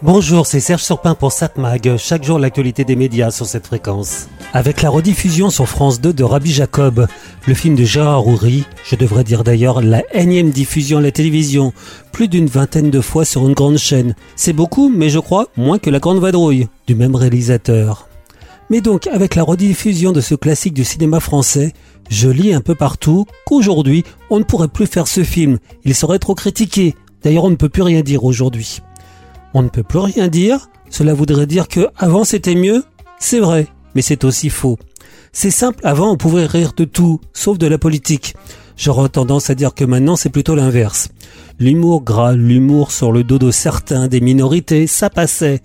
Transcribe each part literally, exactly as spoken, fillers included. Bonjour, c'est Serge Surpin pour Satmag. Chaque jour, l'actualité des médias sur cette fréquence. Avec la rediffusion sur France deux de Rabbi Jacob, le film de Gérard Oury, je devrais dire d'ailleurs la énième diffusion à la télévision, plus d'une vingtaine de fois sur une grande chaîne. C'est beaucoup, mais je crois moins que La Grande Vadrouille, du même réalisateur. Mais donc, avec la rediffusion de ce classique du cinéma français, je lis un peu partout qu'aujourd'hui, on ne pourrait plus faire ce film. Il serait trop critiqué. D'ailleurs, on ne peut plus rien dire aujourd'hui. On ne peut plus rien dire. Cela voudrait dire que avant c'était mieux. C'est vrai, mais c'est aussi faux. C'est simple, avant on pouvait rire de tout, sauf de la politique. J'aurais tendance à dire que maintenant c'est plutôt l'inverse. L'humour gras, l'humour sur le dos de certains, des minorités, ça passait.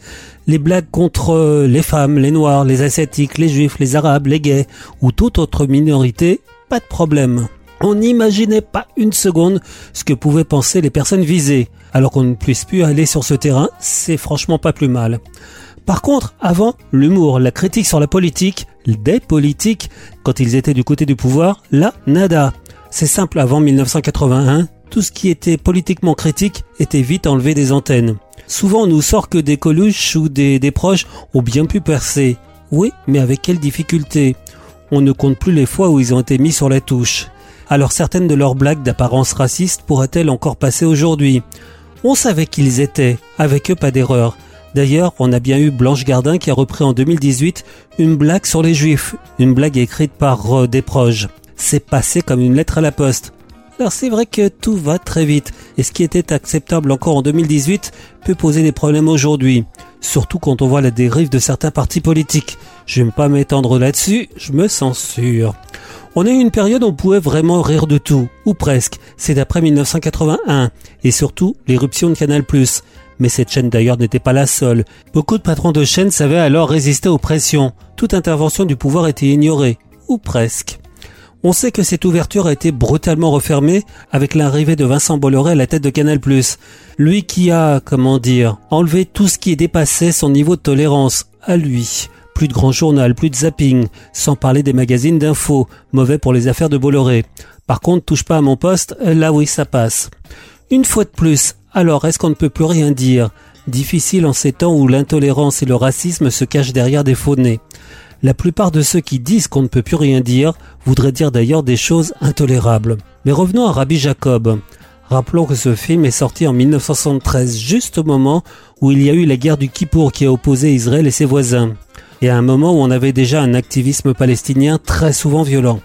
Les blagues contre les femmes, les noirs, les asiatiques, les juifs, les arabes, les gays ou toute autre minorité, pas de problème. On n'imaginait pas une seconde ce que pouvaient penser les personnes visées. Alors qu'on ne puisse plus aller sur ce terrain, c'est franchement pas plus mal. Par contre, avant, l'humour, la critique sur la politique, des politiques, quand ils étaient du côté du pouvoir, là, nada. C'est simple, avant dix-neuf cent quatre-vingt-un, tout ce qui était politiquement critique était vite enlevé des antennes. Souvent, on nous sort que des Coluche ou des Desproges ont bien pu percer. Oui, mais avec quelle difficulté? On ne compte plus les fois où ils ont été mis sur la touche. Alors certaines de leurs blagues d'apparence raciste pourraient-elles encore passer aujourd'hui? On savait qu'ils étaient, avec eux pas d'erreur. D'ailleurs, on a bien eu Blanche Gardin qui a repris en deux mille dix-huit une blague sur les juifs, une blague écrite par euh, Desproges. C'est passé comme une lettre à la poste. Alors c'est vrai que tout va très vite, et ce qui était acceptable encore en deux mille dix-huit peut poser des problèmes aujourd'hui. Surtout quand on voit la dérive de certains partis politiques. Je ne vais pas m'étendre là-dessus, je me censure. On a eu une période où on pouvait vraiment rire de tout, ou presque. C'est d'après dix-neuf cent quatre-vingt-un, et surtout l'éruption de Canal plus. Mais cette chaîne d'ailleurs n'était pas la seule. Beaucoup de patrons de chaînes savaient alors résister aux pressions. Toute intervention du pouvoir était ignorée, ou presque. On sait que cette ouverture a été brutalement refermée avec l'arrivée de Vincent Bolloré à la tête de Canal plus. Lui qui a, comment dire, enlevé tout ce qui dépassait son niveau de tolérance, à lui. Plus de grand journal, plus de zapping, sans parler des magazines d'infos, mauvais pour les affaires de Bolloré. Par contre, touche pas à mon poste, là oui ça passe. Une fois de plus, alors est-ce qu'on ne peut plus rien dire? Difficile en ces temps où l'intolérance et le racisme se cachent derrière des faux nez. La plupart de ceux qui disent qu'on ne peut plus rien dire voudraient dire d'ailleurs des choses intolérables. Mais revenons à Rabbi Jacob. Rappelons que ce film est sorti en dix-neuf cent soixante-treize, juste au moment où il y a eu la guerre du Kippour qui a opposé Israël et ses voisins. Et à un moment où on avait déjà un activisme palestinien très souvent violent.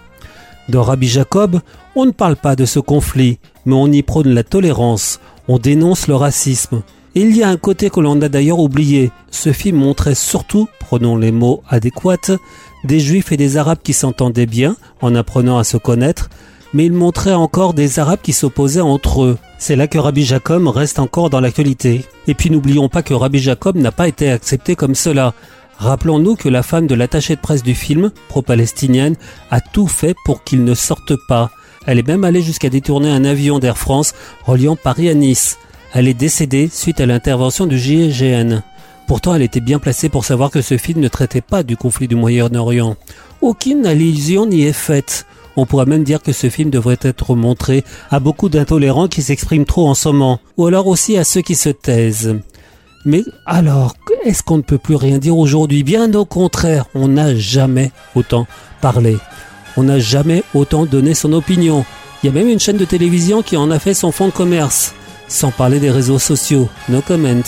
Dans Rabbi Jacob, on ne parle pas de ce conflit, mais on y prône la tolérance, on dénonce le racisme. Et il y a un côté que l'on a d'ailleurs oublié. Ce film montrait surtout, prenons les mots adéquats, des juifs et des arabes qui s'entendaient bien en apprenant à se connaître, mais il montrait encore des arabes qui s'opposaient entre eux. C'est là que Rabbi Jacob reste encore dans l'actualité. Et puis n'oublions pas que Rabbi Jacob n'a pas été accepté comme cela. Rappelons-nous que la femme de l'attaché de presse du film, pro-palestinienne, a tout fait pour qu'il ne sorte pas. Elle est même allée jusqu'à détourner un avion d'Air France reliant Paris à Nice. Elle est décédée suite à l'intervention du J E G N. Pourtant, elle était bien placée pour savoir que ce film ne traitait pas du conflit du Moyen-Orient. Aucune allusion n'y est faite. On pourrait même dire que ce film devrait être montré à beaucoup d'intolérants qui s'expriment trop en ce moment, ou alors aussi à ceux qui se taisent. Mais alors, est-ce qu'on ne peut plus rien dire aujourd'hui? Bien au contraire, on n'a jamais autant parlé. On n'a jamais autant donné son opinion. Il y a même une chaîne de télévision qui en a fait son fonds de commerce. Sans parler des réseaux sociaux, no comment.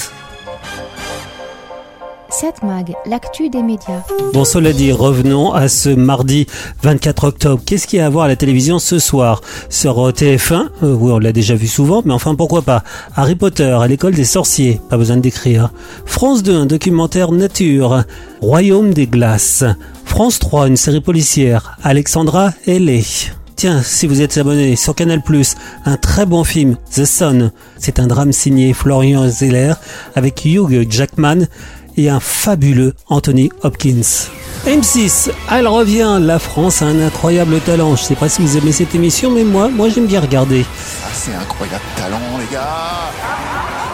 Satmag, l'actu des médias. Bon, cela dit, revenons à ce mardi vingt-quatre octobre. Qu'est-ce qu'il y a à voir à la télévision ce soir? Sur T F un, euh, oui, on l'a déjà vu souvent, mais enfin pourquoi pas. Harry Potter, à l'école des sorciers, pas besoin de décrire. France deux, un documentaire nature. Royaume des glaces. France trois, une série policière. Alexandra Elley. Tiens, si vous êtes abonné sur Canal plus, un très bon film, The Sun. C'est un drame signé Florian Zeller avec Hugh Jackman et un fabuleux Anthony Hopkins. M six, elle revient. La France a un incroyable talent. Je sais pas si vous aimez cette émission, mais moi, moi j'aime bien regarder. Ah, c'est incroyable talent, les gars.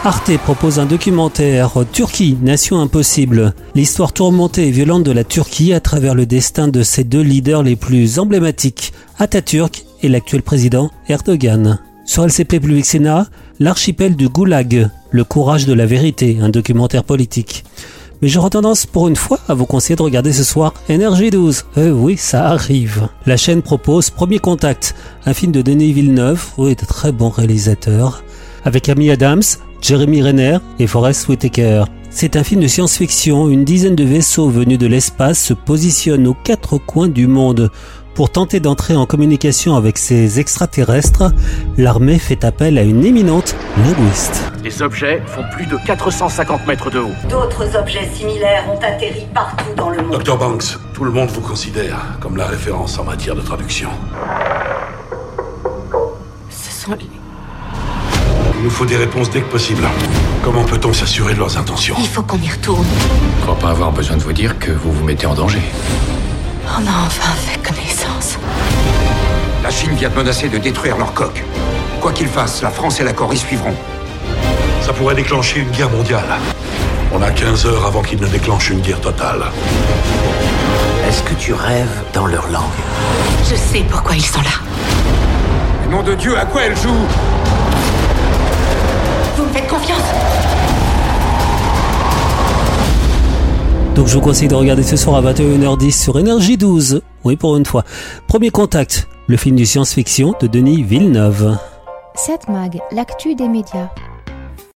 Arte propose un documentaire « Turquie, nation impossible ». L'histoire tourmentée et violente de la Turquie à travers le destin de ses deux leaders les plus emblématiques, Atatürk et l'actuel président Erdogan. Sur L C P Public Sénat, l'archipel du Goulag, Le courage de la vérité, un documentaire politique. Mais j'aurais tendance pour une fois à vous conseiller de regarder ce soir N R J douze. Eh oui, ça arrive. La chaîne propose Premier contact, un film de Denis Villeneuve, oui, de très bon réalisateur, avec Amy Adams, Jeremy Renner et Forest Whitaker. C'est un film de science-fiction, une dizaine de vaisseaux venus de l'espace se positionnent aux quatre coins du monde. Pour tenter d'entrer en communication avec ces extraterrestres, l'armée fait appel à une éminente linguiste. Les objets font plus de quatre cent cinquante mètres de haut. D'autres objets similaires ont atterri partout dans le monde. Docteur Banks, tout le monde vous considère comme la référence en matière de traduction. Ce sont les... Il nous faut des réponses dès que possible. Comment peut-on s'assurer de leurs intentions? Il faut qu'on y retourne. Je ne crois pas avoir besoin de vous dire que vous vous mettez en danger. On a enfin fait connaissance. La Chine vient de menacer de détruire leur coque. Quoi qu'ils fassent, la France et la Corée suivront. Ça pourrait déclencher une guerre mondiale. On a quinze heures avant qu'ils ne déclenchent une guerre totale. Est-ce que tu rêves dans leur langue? Je sais pourquoi ils sont là. Mais nom de Dieu, à quoi elle joue? Vous me faites confiance? Donc je vous conseille de regarder ce soir à vingt et une heures dix sur N R J douze. Oui, pour une fois. Premier contact, le film du science-fiction de Denis Villeneuve. Satmag, l'actu des médias.